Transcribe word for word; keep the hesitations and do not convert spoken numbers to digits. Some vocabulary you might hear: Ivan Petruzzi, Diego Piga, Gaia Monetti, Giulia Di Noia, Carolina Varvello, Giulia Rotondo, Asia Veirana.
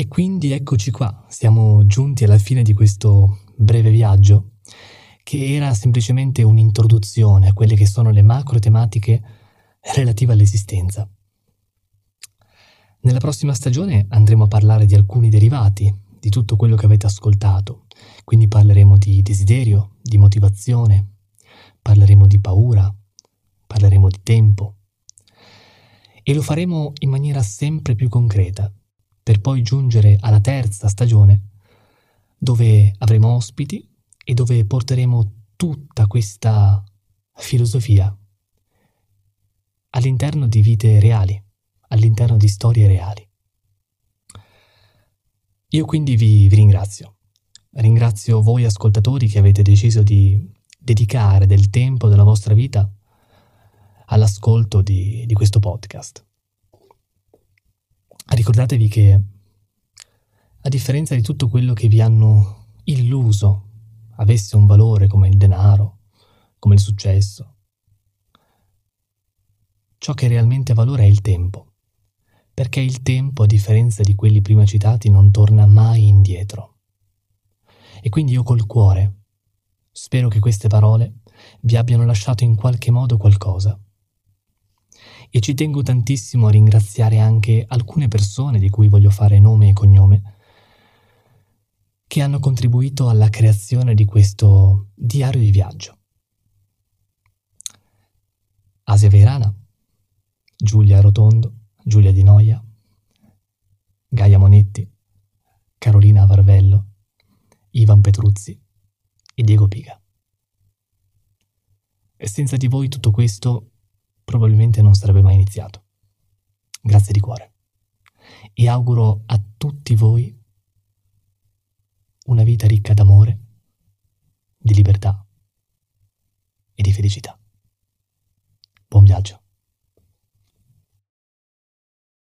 E quindi eccoci qua, siamo giunti alla fine di questo breve viaggio che era semplicemente un'introduzione a quelle che sono le macro tematiche relative all'esistenza. Nella prossima stagione andremo a parlare di alcuni derivati di tutto quello che avete ascoltato, quindi parleremo di desiderio, di motivazione, parleremo di paura, parleremo di tempo e lo faremo in maniera sempre più concreta, per poi giungere alla terza stagione, dove avremo ospiti e dove porteremo tutta questa filosofia all'interno di vite reali, all'interno di storie reali. Io quindi vi, vi ringrazio. Ringrazio voi ascoltatori che avete deciso di dedicare del tempo della vostra vita all'ascolto di, di questo podcast. Ricordatevi che, a differenza di tutto quello che vi hanno illuso avesse un valore come il denaro, come il successo, ciò che realmente ha valore è il tempo, perché il tempo, a differenza di quelli prima citati, non torna mai indietro. E quindi io col cuore spero che queste parole vi abbiano lasciato in qualche modo qualcosa. E ci tengo tantissimo a ringraziare anche alcune persone di cui voglio fare nome e cognome, che hanno contribuito alla creazione di questo diario di viaggio. Asia Veirana, Giulia Rotondo, Giulia Di Noia, Gaia Monetti, Carolina Varvello, Ivan Petruzzi e Diego Piga. E senza di voi tutto questo probabilmente non sarebbe mai iniziato. Grazie di cuore. E auguro a tutti voi una vita ricca d'amore, di libertà e di felicità.